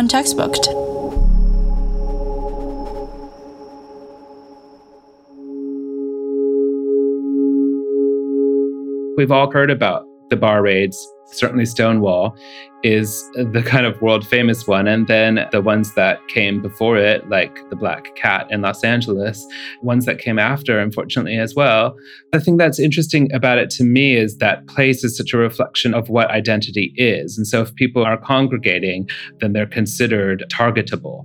UnTextbooked. We've all heard about the bar raids. Certainly Stonewall is the kind of world-famous one. And then the ones that came before it, like the Black Cat in Los Angeles, ones that came after, unfortunately, as well. The thing that's interesting about it to me is that place is such a reflection of what identity is. And so if people are congregating, then they're considered targetable.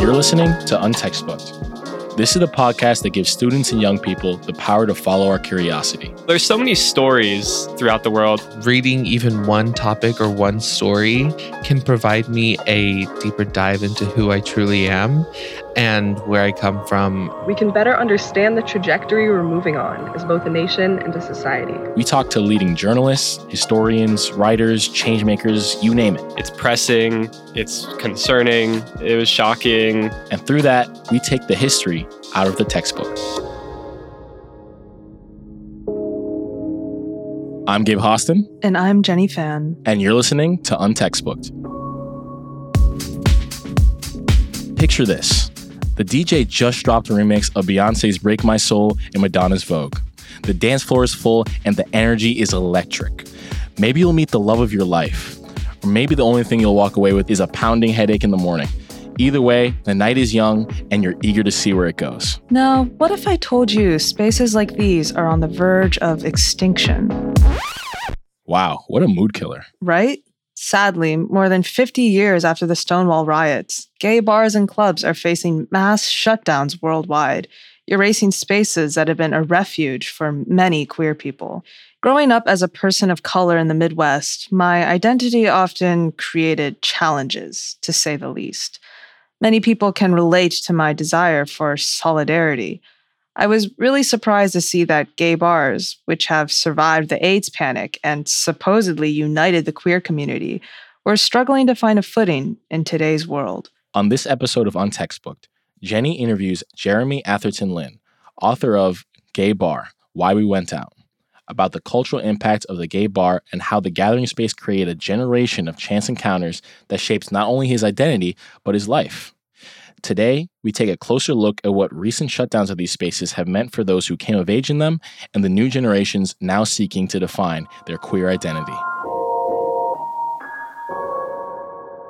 You're listening to UnTextbooked. This is the podcast that gives students and young people the power to follow our curiosity. There's so many stories throughout the world. Reading even one topic or one story can provide me a deeper dive into who I truly am and where I come from. We can better understand the trajectory we're moving on as both a nation and a society. We talk to leading journalists, historians, writers, changemakers, you name it. It's pressing. It's concerning, it was shocking. And through that, we take the history out of the textbook. I'm Gabe Hostin. And I'm Jenny Fan. And you're listening to UnTextbooked. Picture this. The DJ just dropped a remix of Beyoncé's Break My Soul and Madonna's Vogue. The dance floor is full and the energy is electric. Maybe you'll meet the love of your life. Or maybe the only thing you'll walk away with is a pounding headache in the morning. Either way, the night is young and you're eager to see where it goes. Now, what if I told you spaces like these are on the verge of extinction? Wow, what a mood killer. Right? Sadly, more than 50 years after the Stonewall riots, gay bars and clubs are facing mass shutdowns worldwide, erasing spaces that have been a refuge for many queer people. Growing up as a person of color in the Midwest, my identity often created challenges, to say the least. Many people can relate to my desire for solidarity. I was really surprised to see that gay bars, which have survived the AIDS panic and supposedly united the queer community, were struggling to find a footing in today's world. On this episode of UnTextbooked, Jenny interviews Jeremy Atherton Lin, author of Gay Bar: Why We Went Out, about the cultural impact of the gay bar and how the gathering space created a generation of chance encounters that shapes not only his identity, but his life. Today, we take a closer look at what recent shutdowns of these spaces have meant for those who came of age in them and the new generations now seeking to define their queer identity.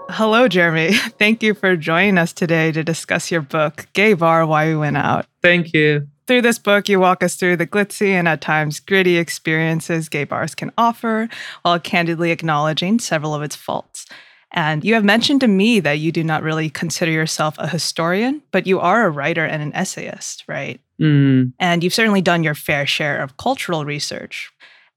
Hello, Jeremy. Thank you for joining us today to discuss your book, Gay Bar: Why We Went Out. Thank you. Through this book, you walk us through the glitzy and at times gritty experiences gay bars can offer, while candidly acknowledging several of its faults. And you have mentioned to me that you do not really consider yourself a historian, but you are a writer and an essayist, right? Mm. And you've certainly done your fair share of cultural research.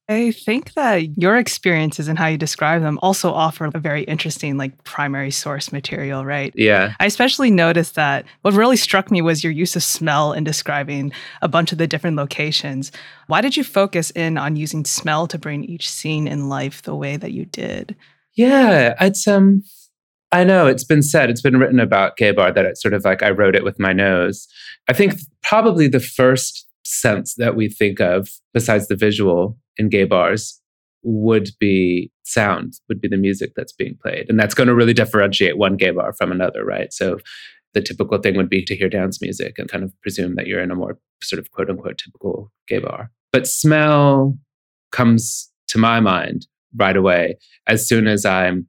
I think that your experiences and how you describe them also offer a very interesting, primary source material, right? Yeah. I especially noticed that what really struck me was your use of smell in describing a bunch of the different locations. Why did you focus in on using smell to bring each scene in life the way that you did? Yeah, it's I know it's been written about Gay Bar that it's sort of I wrote it with my nose. I think probably the first sense that we think of, besides the visual, in gay bars would be sound, would be the music that's being played. And that's going to really differentiate one gay bar from another, right? So the typical thing would be to hear dance music and kind of presume that you're in a more sort of quote unquote typical gay bar. But smell comes to my mind right away as soon as I'm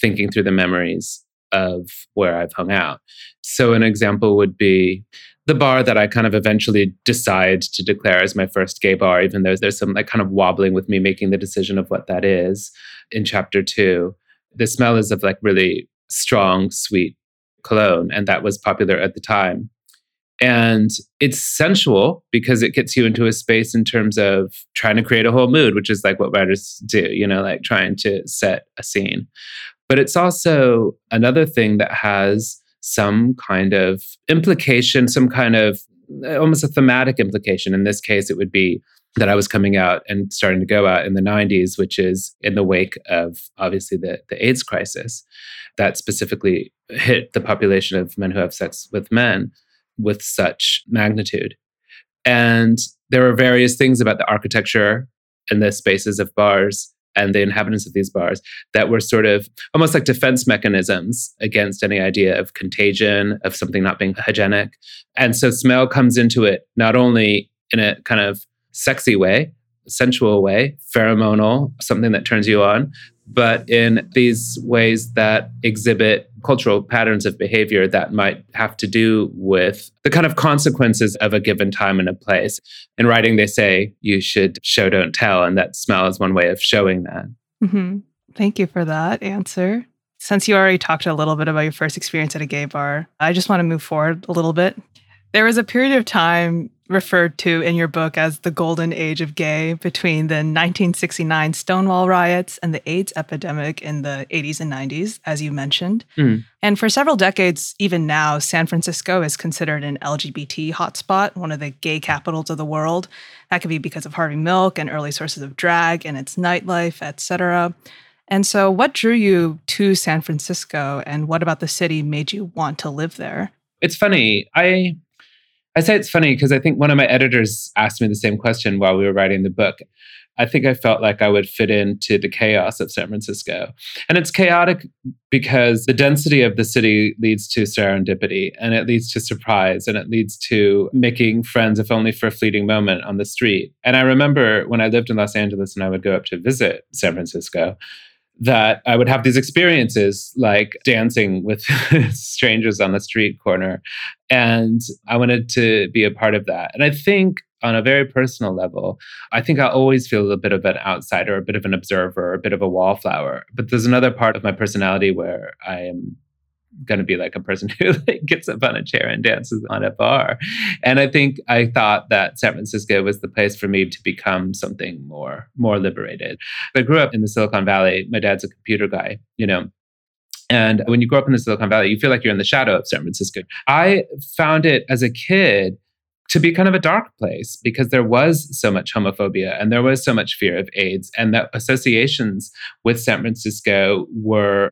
thinking through the memories of where I've hung out. So an example would be the bar that I kind of eventually decide to declare as my first gay bar, even though there's some kind of wobbling with me making the decision of what that is in chapter 2. The smell is of really strong, sweet cologne, and that was popular at the time. And it's sensual because it gets you into a space in terms of trying to create a whole mood, which is what writers do, trying to set a scene. But it's also another thing that has some kind of implication, some kind of almost a thematic implication. In this case, it would be that I was coming out and starting to go out in the 90s, which is in the wake of, obviously, the AIDS crisis that specifically hit the population of men who have sex with men with such magnitude. And there were various things about the architecture and the spaces of bars and the inhabitants of these bars that were sort of almost like defense mechanisms against any idea of contagion, of something not being hygienic. And so smell comes into it, not only in a kind of sexy way, sensual way, pheromonal, something that turns you on, but in these ways that exhibit cultural patterns of behavior that might have to do with the kind of consequences of a given time and a place. In writing, they say you should show, don't tell, and that smell is one way of showing that. Mm-hmm. Thank you for that answer. Since you already talked a little bit about your first experience at a gay bar, I just want to move forward a little bit. There was a period of time referred to in your book as the golden age of gay between the 1969 Stonewall riots and the AIDS epidemic in the 80s and 90s, as you mentioned. Mm. And for several decades, even now, San Francisco is considered an LGBT hotspot, one of the gay capitals of the world. That could be because of Harvey Milk and early sources of drag and its nightlife, etc. And so what drew you to San Francisco, and what about the city made you want to live there? It's funny. I say it's funny because I think one of my editors asked me the same question while we were writing the book. I think I felt like I would fit into the chaos of San Francisco. And it's chaotic because the density of the city leads to serendipity, and it leads to surprise, and it leads to making friends, if only for a fleeting moment, on the street. And I remember when I lived in Los Angeles and I would go up to visit San Francisco, that I would have these experiences like dancing with strangers on the street corner. And I wanted to be a part of that. And I think on a very personal level, I think I always feel a bit of an outsider, a bit of an observer, a bit of a wallflower. But there's another part of my personality where I am going to be like a person who gets up on a chair and dances on a bar. And I think I thought that San Francisco was the place for me to become something more liberated. I grew up in the Silicon Valley. My dad's a computer guy, you know. And when you grow up in the Silicon Valley, you feel like you're in the shadow of San Francisco. I found it as a kid to be kind of a dark place because there was so much homophobia and there was so much fear of AIDS, and that associations with San Francisco were...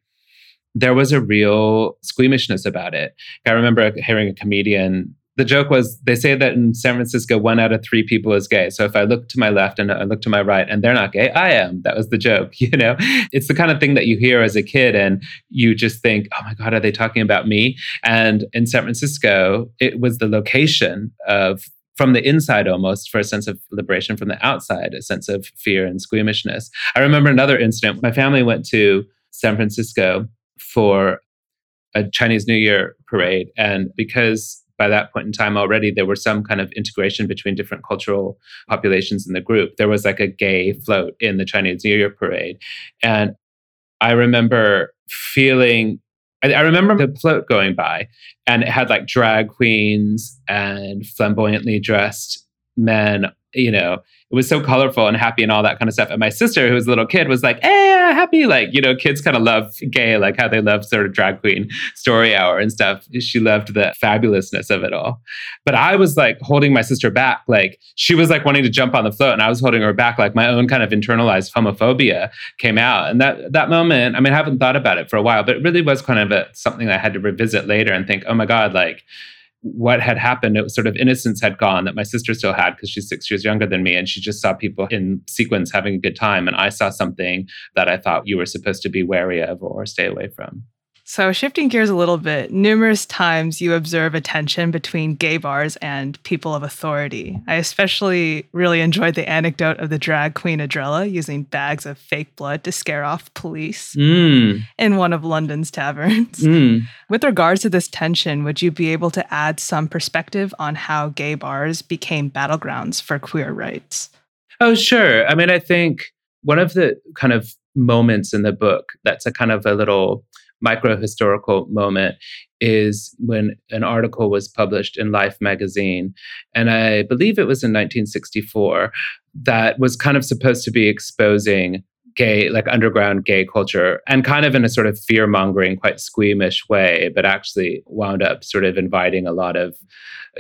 there was a real squeamishness about it. I remember hearing a comedian, the joke was, they say that in San Francisco, 1 out of 3 people is gay. So if I look to my left and I look to my right and they're not gay, I am. That was the joke, you know? It's the kind of thing that you hear as a kid and you just think, oh my God, are they talking about me? And in San Francisco, it was the location of, from the inside almost, for a sense of liberation, from the outside, a sense of fear and squeamishness. I remember another incident. My family went to San Francisco for a Chinese New Year parade. And because by that point in time already, there were some kind of integration between different cultural populations in the group, there was like a gay float in the Chinese New Year parade. And I remember feeling, I remember the float going by and it had like drag queens and flamboyantly dressed men, you know, it was so colorful and happy and all that kind of stuff. And my sister, who was a little kid, was like, hey, happy. Like, you know, kids kind of love gay, like how they love sort of drag queen story hour and stuff. She loved the fabulousness of it all. But I was like holding my sister back. Like she was like wanting to jump on the float and I was holding her back. Like my own kind of internalized homophobia came out. And that moment, I mean, I haven't thought about it for a while, but it really was kind of something I had to revisit later and think, oh my God, like, what had happened, it was sort of innocence had gone that my sister still had because she's 6 years younger than me. And she just saw people in sequence having a good time. And I saw something that I thought you were supposed to be wary of or stay away from. So shifting gears a little bit, numerous times you observe a tension between gay bars and people of authority. I especially really enjoyed the anecdote of the drag queen Adrella using bags of fake blood to scare off police in one of London's taverns. Mm. With regards to this tension, would you be able to add some perspective on how gay bars became battlegrounds for queer rights? Oh, sure. I mean, I think one of the kind of moments in the book that's a kind of a little micro-historical moment is when an article was published in Life magazine, and I believe it was in 1964, that was kind of supposed to be exposing gay, like underground gay culture, and kind of in a sort of fear-mongering, quite squeamish way, but actually wound up sort of inviting a lot of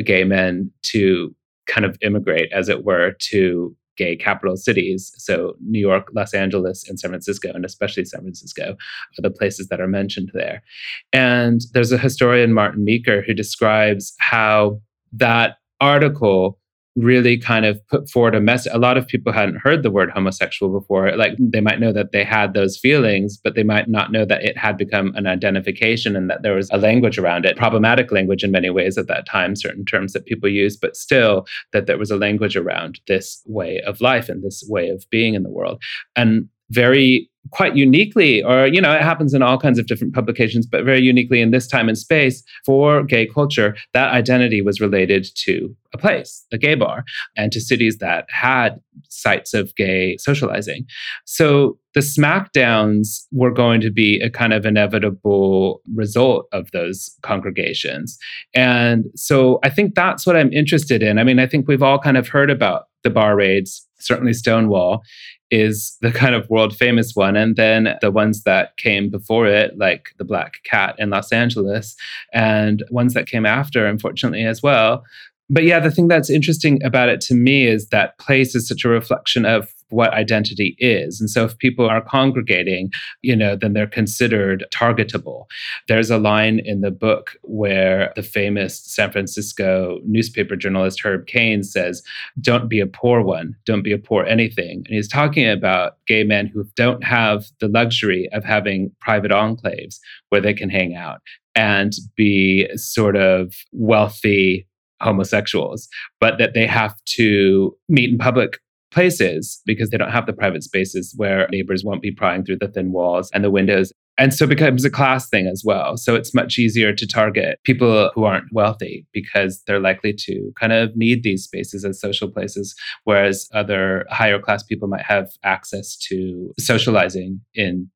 gay men to kind of immigrate, as it were, to gay capital cities. So New York, Los Angeles, and San Francisco, and especially San Francisco are the places that are mentioned there. And there's a historian, Martin Meeker, who describes how that article really kind of put forward a message. A lot of people hadn't heard the word homosexual before. Like, they might know that they had those feelings, but they might not know that it had become an identification and that there was a language around it, problematic language in many ways at that time, certain terms that people used, but still that there was a language around this way of life and this way of being in the world. And very quite uniquely, or, you know, it happens in all kinds of different publications, but very uniquely in this time and space for gay culture, that identity was related to a place, a gay bar, and to cities that had sites of gay socializing. So the smackdowns were going to be a kind of inevitable result of those congregations. And so I think that's what I'm interested in. I mean, I think we've all kind of heard about the bar raids. Certainly Stonewall is the kind of world famous one. And then the ones that came before it, like the Black Cat in Los Angeles, and ones that came after, unfortunately, as well. But yeah, the thing that's interesting about it to me is that place is such a reflection of what identity is. And so if people are congregating, you know, then they're considered targetable. There's a line in the book where the famous San Francisco newspaper journalist Herb Caen says, "Don't be a poor one, don't be a poor anything." And he's talking about gay men who don't have the luxury of having private enclaves where they can hang out and be sort of wealthy homosexuals, but that they have to meet in public places because they don't have the private spaces where neighbors won't be prying through the thin walls and the windows. And so it becomes a class thing as well. So it's much easier to target people who aren't wealthy because they're likely to kind of need these spaces as social places, whereas other higher class people might have access to socializing in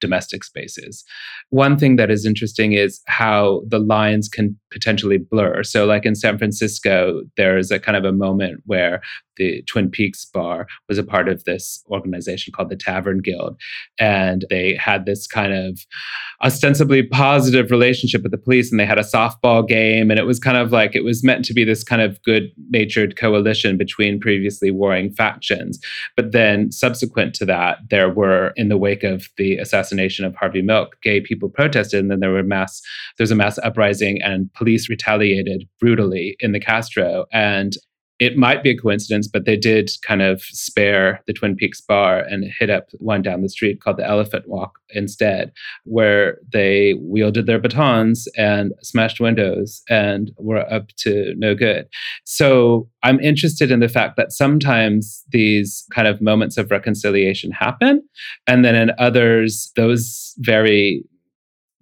domestic spaces. One thing that is interesting is how the lines can potentially blur. So like in San Francisco, there's a kind of a moment where the Twin Peaks Bar was a part of this organization called the Tavern Guild. And they had this kind of ostensibly positive relationship with the police, and they had a softball game. And it was kind of like, it was meant to be this kind of good-natured coalition between previously warring factions. But then subsequent to that, there were, in the wake of the assassination of Harvey Milk, gay people protested. And then there's a mass uprising, and police retaliated brutally in the Castro. And it might be a coincidence, but they did kind of spare the Twin Peaks Bar and hit up one down the street called the Elephant Walk instead, where they wielded their batons and smashed windows and were up to no good. So I'm interested in the fact that sometimes these kind of moments of reconciliation happen, and then in others, those very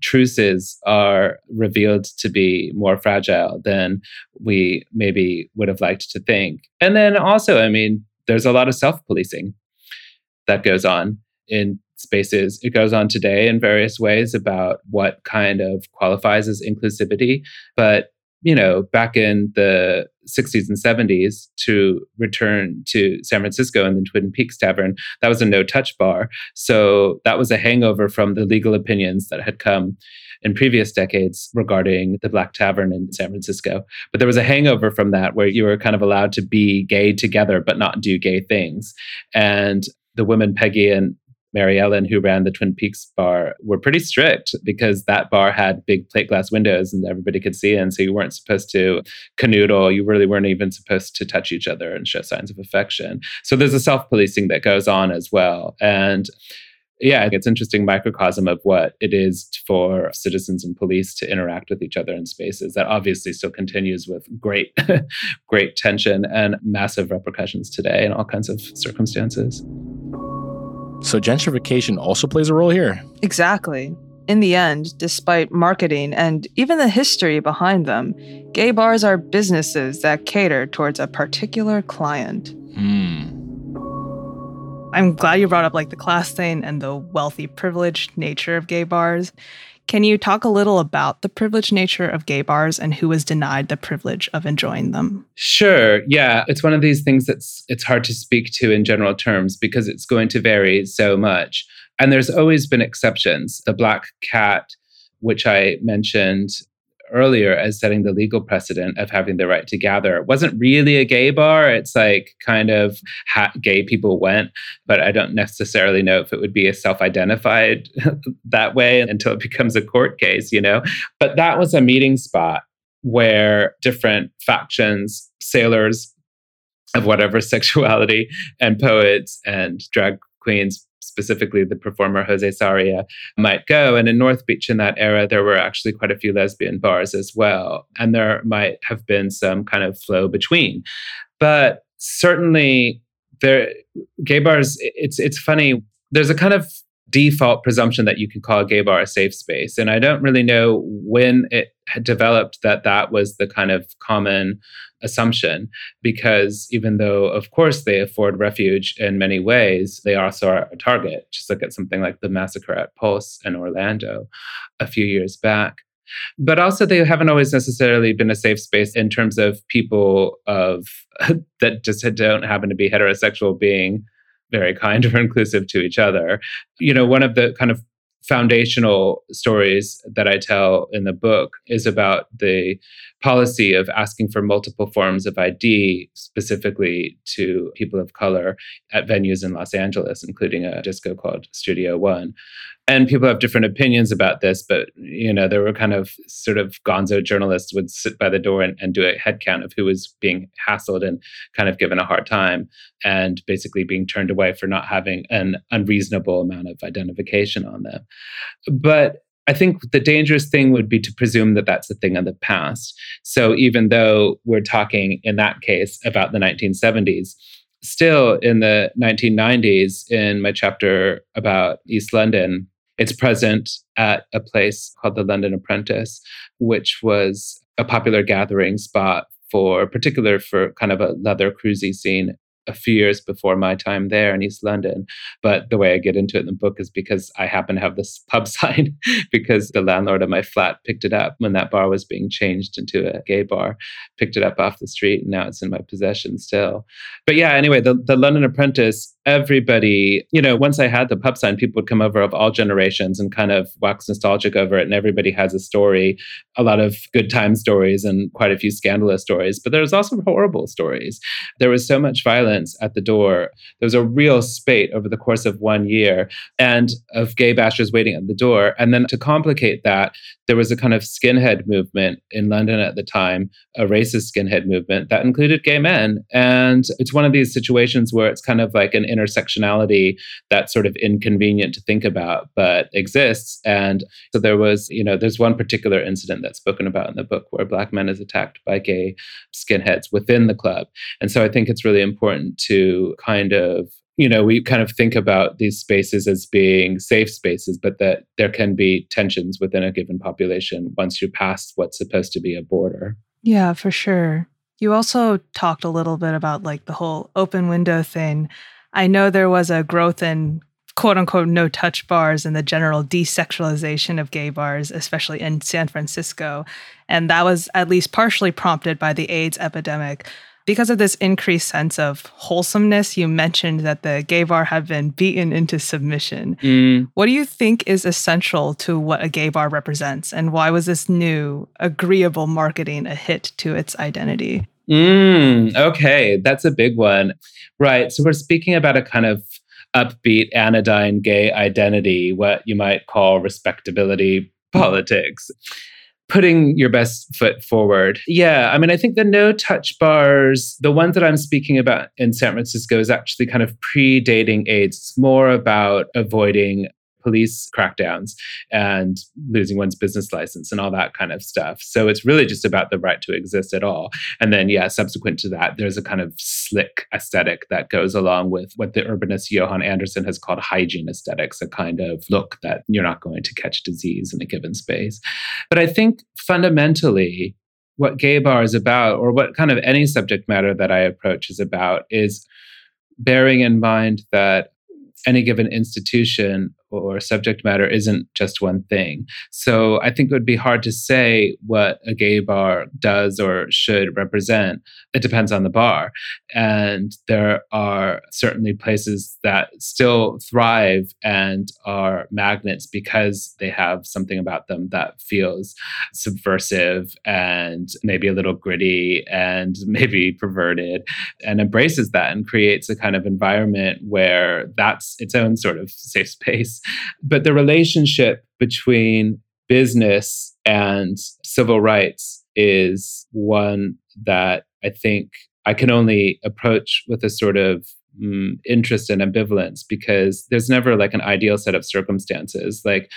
truces are revealed to be more fragile than we maybe would have liked to think. And then also, I mean, there's a lot of self-policing that goes on in spaces. It goes on today in various ways about what kind of qualifies as inclusivity. But, you know, back in the 60s and 70s, to return to San Francisco and the Twin Peaks Tavern, that was a no-touch bar. So that was a hangover from the legal opinions that had come in previous decades regarding the Black Tavern in San Francisco. But there was a hangover from that where you were kind of allowed to be gay together, but not do gay things. And the women, Peggy and Mary Ellen, who ran the Twin Peaks Bar, were pretty strict because that bar had big plate glass windows and everybody could see in. So you weren't supposed to canoodle. You really weren't even supposed to touch each other and show signs of affection. So there's a self-policing that goes on as well. And yeah, it's interesting microcosm of what it is for citizens and police to interact with each other in spaces. That obviously still continues with great, great tension and massive repercussions today in all kinds of circumstances. So gentrification also plays a role here. Exactly. In the end, despite marketing and even the history behind them, gay bars are businesses that cater towards a particular client. I'm glad you brought up like the class thing and the wealthy, privileged nature of gay bars. Can you talk a little about the privileged nature of gay bars and who was denied the privilege of enjoying them? Sure. Yeah. It's one of these things it's hard to speak to in general terms because it's going to vary so much. And there's always been exceptions. The Black Cat, which I mentioned earlier as setting the legal precedent of having the right to gather. It wasn't really a gay bar. It's like kind of gay people went, but I don't necessarily know if it would be a self-identified that way until it becomes a court case, you know? But that was a meeting spot where different factions, sailors, of whatever sexuality, and poets and drag queens, specifically the performer Jose Sarria, might go. And in North Beach in that era, there were actually quite a few lesbian bars as well. And there might have been some kind of flow between. But certainly, there gay bars, it's funny, there's a kind of default presumption that you can call a gay bar a safe space. And I don't really know when it had developed that that was the kind of common assumption, because even though, of course, they afford refuge in many ways, they also are a target. Just look at something like the massacre at Pulse in Orlando a few years back. But also, they haven't always necessarily been a safe space in terms of people of that just don't happen to be heterosexual being very kind or inclusive to each other. You know, one of the kind of foundational stories that I tell in the book is about the policy of asking for multiple forms of ID, specifically to people of color at venues in Los Angeles, including a disco called Studio One. And people have different opinions about this, but, you know, there were kind of sort of gonzo journalists would sit by the door and do a head count of who was being hassled and kind of given a hard time and basically being turned away for not having an unreasonable amount of identification on them. But I think the dangerous thing would be to presume that that's a thing of the past. So even though we're talking in that case about the 1970s, still in the 1990s, in my chapter about East London, it's present at a place called the London Apprentice, which was a popular gathering spot for kind of a leather cruisy scene a few years before my time there in East London. But the way I get into it in the book is because I happen to have this pub sign because the landlord of my flat picked it up when that bar was being changed into a gay bar, picked it up off the street, and now it's in my possession still. But yeah, anyway, the London Apprentice, everybody, you know, once I had the pub sign, people would come over of all generations and kind of wax nostalgic over it. And everybody has a story, a lot of good time stories and quite a few scandalous stories. But there was also horrible stories. There was so much violence at the door. There was a real spate over the course of 1 year and of gay bashers waiting at the door. And then to complicate that, there was a kind of skinhead movement in London at the time, a racist skinhead movement that included gay men. And it's one of these situations where it's kind of like an intersectionality that's sort of inconvenient to think about, but exists. And so there was, you know, there's one particular incident that's spoken about in the book where a black man is attacked by gay skinheads within the club. And so I think it's really important to kind of, you know, we kind of think about these spaces as being safe spaces, but that there can be tensions within a given population once you pass what's supposed to be a border. Yeah, for sure. You also talked a little bit about like the whole open window thing. I know there was a growth in quote unquote no touch bars and the general desexualization of gay bars, especially in San Francisco. And that was at least partially prompted by the AIDS epidemic. Because of this increased sense of wholesomeness, you mentioned that the gay bar had been beaten into submission. Mm. What do you think is essential to what a gay bar represents? And why was this new, agreeable marketing a hit to its identity? Okay, that's a big one. Right, so we're speaking about a kind of upbeat, anodyne gay identity, what you might call respectability politics. Putting your best foot forward. Yeah, I mean, I think the no-touch bars, the ones that I'm speaking about in San Francisco is actually kind of predating AIDS. It's more about avoiding police crackdowns and losing one's business license and all that kind of stuff. So it's really just about the right to exist at all. And then, yeah, subsequent to that, there's a kind of slick aesthetic that goes along with what the urbanist Johan Anderson has called hygiene aesthetics, a kind of look that you're not going to catch disease in a given space. But I think fundamentally, what gay bar is about, or what kind of any subject matter that I approach is about, is bearing in mind that any given institution or subject matter isn't just one thing. So I think it would be hard to say what a gay bar does or should represent. It depends on the bar. And there are certainly places that still thrive and are magnets because they have something about them that feels subversive and maybe a little gritty and maybe perverted, and embraces that and creates a kind of environment where that's its own sort of safe space. But the relationship between business and civil rights is one that I think I can only approach with a sort of interest and ambivalence, because there's never like an ideal set of circumstances. Like,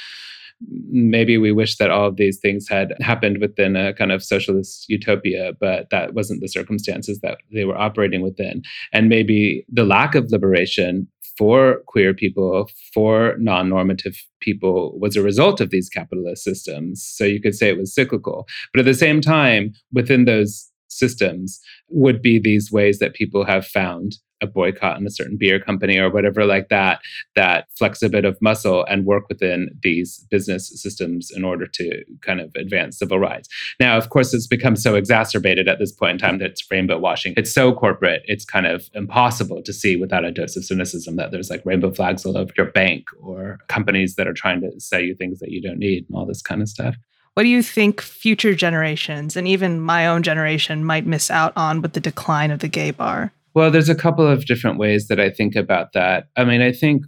maybe we wish that all of these things had happened within a kind of socialist utopia, but that wasn't the circumstances that they were operating within. And maybe the lack of liberation for queer people, for non-normative people, was a result of these capitalist systems. So you could say it was cyclical. But at the same time, within those systems would be these ways that people have found a boycott in a certain beer company or whatever like that, that flex a bit of muscle and work within these business systems in order to kind of advance civil rights. Now, of course, it's become so exacerbated at this point in time that it's rainbow washing. It's so corporate, it's kind of impossible to see without a dose of cynicism that there's like rainbow flags all over your bank or companies that are trying to sell you things that you don't need and all this kind of stuff. What do you think future generations and even my own generation might miss out on with the decline of the gay bar? Well, there's a couple of different ways that I think about that. I mean, I think,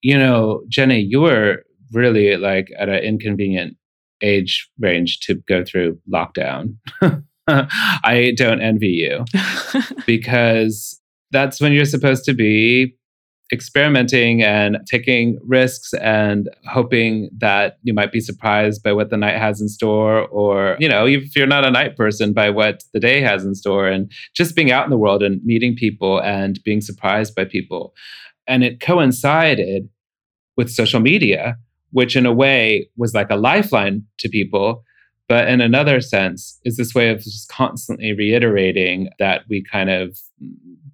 you know, Jenny, you were really like at an inconvenient age range to go through lockdown. I don't envy you because that's when you're supposed to be experimenting and taking risks and hoping that you might be surprised by what the night has in store, or, you know, if you're not a night person, by what the day has in store, and just being out in the world and meeting people and being surprised by people. And it coincided with social media, which in a way was like a lifeline to people. But in another sense, is this way of just constantly reiterating that we kind of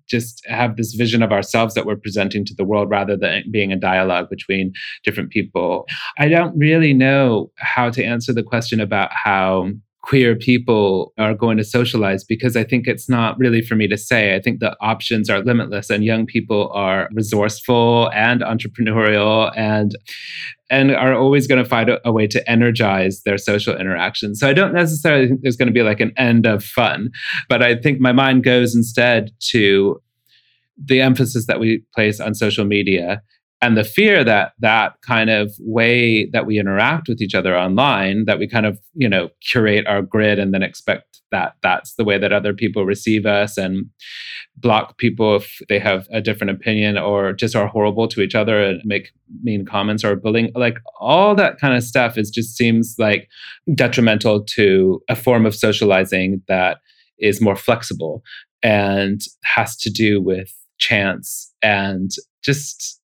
just have this vision of ourselves that we're presenting to the world rather than being a dialogue between different people. I don't really know how to answer the question about how queer people are going to socialize, because I think it's not really for me to say. I think the options are limitless, and young people are resourceful and entrepreneurial and are always going to find a way to energize their social interactions. So I don't necessarily think there's going to be like an end of fun, but I think my mind goes instead to the emphasis that we place on social media and the fear that that kind of way that we interact with each other online, that we kind of, you know, curate our grid and then expect that that's the way that other people receive us, and block people if they have a different opinion or just are horrible to each other and make mean comments or bullying. Like, all that kind of stuff is just seems like detrimental to a form of socializing that is more flexible and has to do with chance and just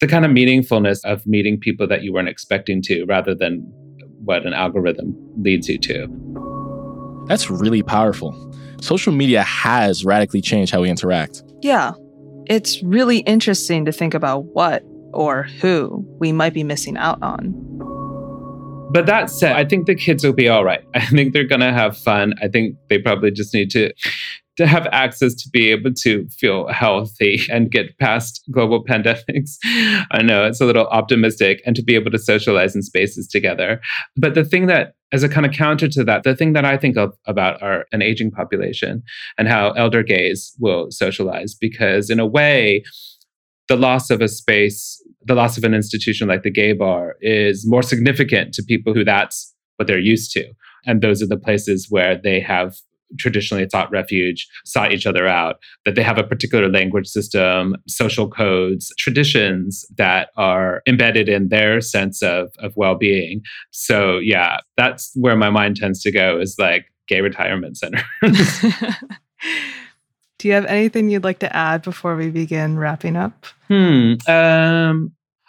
the kind of meaningfulness of meeting people that you weren't expecting to, rather than what an algorithm leads you to. That's really powerful. Social media has radically changed how we interact. Yeah. It's really interesting to think about what or who we might be missing out on. But that said, I think the kids will be all right. I think they're going to have fun. I think they probably just need to have access to be able to feel healthy and get past global pandemics. I know it's a little optimistic, and to be able to socialize in spaces together. But the thing that, as a kind of counter to that, the thing that I think of about our an aging population and how elder gays will socialize, because in a way, the loss of a space, the loss of an institution like the gay bar is more significant to people who that's what they're used to. And those are the places where they have traditionally sought refuge, sought each other out, that they have a particular language system, social codes, traditions that are embedded in their sense of well-being. So yeah, that's where my mind tends to go, is like gay retirement centers. Do you have anything you'd like to add before we begin wrapping up?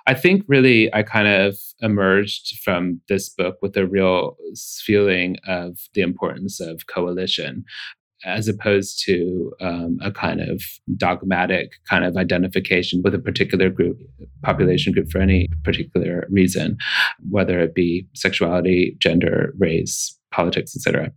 I think really I kind of emerged from this book with a real feeling of the importance of coalition, as opposed to a kind of dogmatic kind of identification with a particular group, population group, for any particular reason, whether it be sexuality, gender, race, politics, etc.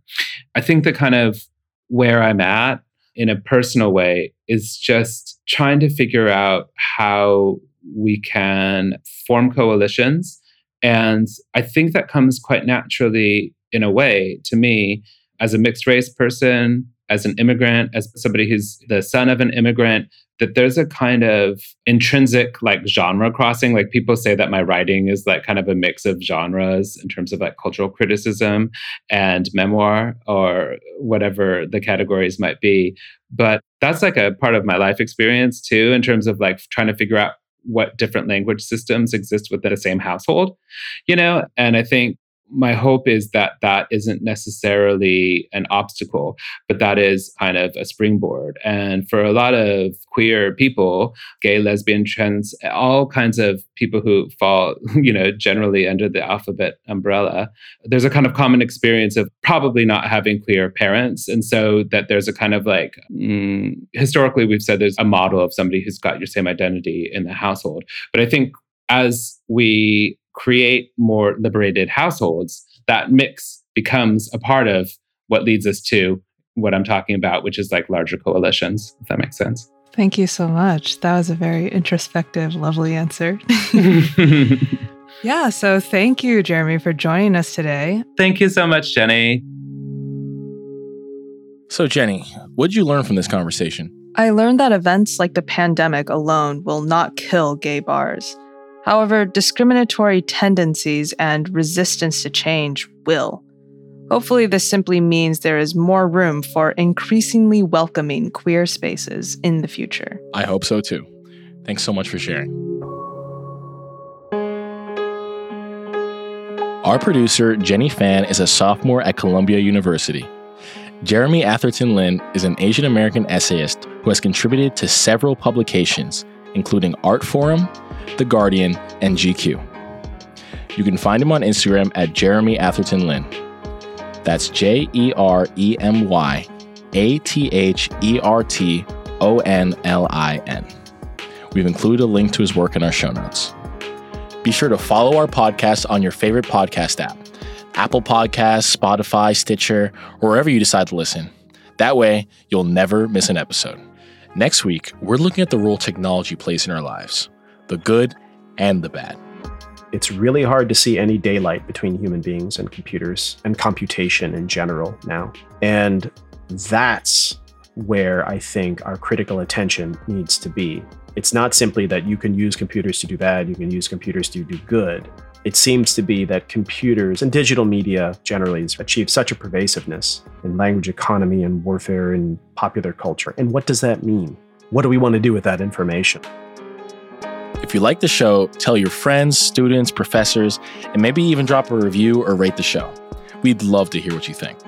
I think the kind of where I'm at in a personal way is just trying to figure out how we can form coalitions. And I think that comes quite naturally, in a way, to me, as a mixed race person, as an immigrant, as somebody who's the son of an immigrant, that there's a kind of intrinsic like genre crossing. Like people say that my writing is like kind of a mix of genres in terms of like cultural criticism and memoir or whatever the categories might be. But that's like a part of my life experience too, in terms of like trying to figure out what different language systems exist within the same household, you know? And I think my hope is that that isn't necessarily an obstacle, but that is kind of a springboard. And for a lot of queer people, gay, lesbian, trans, all kinds of people who fall, you know, generally under the alphabet umbrella, there's a kind of common experience of probably not having queer parents. And so that there's a kind of like, historically, we've said there's a model of somebody who's got your same identity in the household. But I think as we create more liberated households, that mix becomes a part of what leads us to what I'm talking about, which is like larger coalitions, if that makes sense. Thank you so much. That was a very introspective, lovely answer. Yeah, so thank you, Jeremy, for joining us today. Thank you so much, Jenny. So Jenny, what'd you learn from this conversation? I learned that events like the pandemic alone will not kill gay bars. However, discriminatory tendencies and resistance to change will. Hopefully, this simply means there is more room for increasingly welcoming queer spaces in the future. I hope so, too. Thanks so much for sharing. Our producer, Jenny Fan, is a sophomore at Columbia University. Jeremy Atherton Lin is an Asian American essayist who has contributed to several publications, including Art Forum, The Guardian, and GQ. You can find him on Instagram at Jeremy Atherton Lin. That's JeremyAthertonLin. We've included a link to his work in our show notes. Be sure to follow our podcast on your favorite podcast app, Apple Podcasts, Spotify, Stitcher, or wherever you decide to listen. That way, you'll never miss an episode. Next week, we're looking at the role technology plays in our lives, the good and the bad. It's really hard to see any daylight between human beings and computers and computation in general now. And that's where I think our critical attention needs to be. It's not simply that you can use computers to do bad, you can use computers to do good. It seems to be that computers and digital media generally achieve such a pervasiveness in language economy and warfare and popular culture. And what does that mean? What do we want to do with that information? If you like the show, tell your friends, students, professors, and maybe even drop a review or rate the show. We'd love to hear what you think.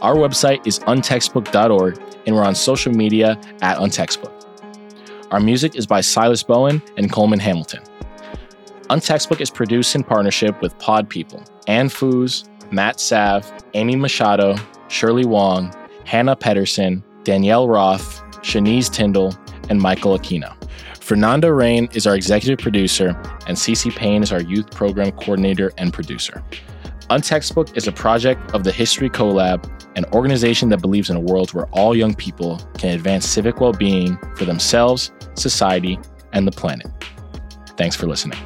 Our website is untextbooked.org, and we're on social media at untextbooked. Our music is by Silas Bohen and Coleman Hamilton. UnTextbooked is produced in partnership with Pod People, Anne Foos, Matt Sav, Amy Machado, Shirley Wong, Hannah Pedersen, Danielle Roth, Shaneez Tindall, and Michael Aquino. Fernando Rain is our executive producer, and Cece Payne is our youth program coordinator and producer. UnTextbooked is a project of the History Colab, an organization that believes in a world where all young people can advance civic well-being for themselves, society, and the planet. Thanks for listening.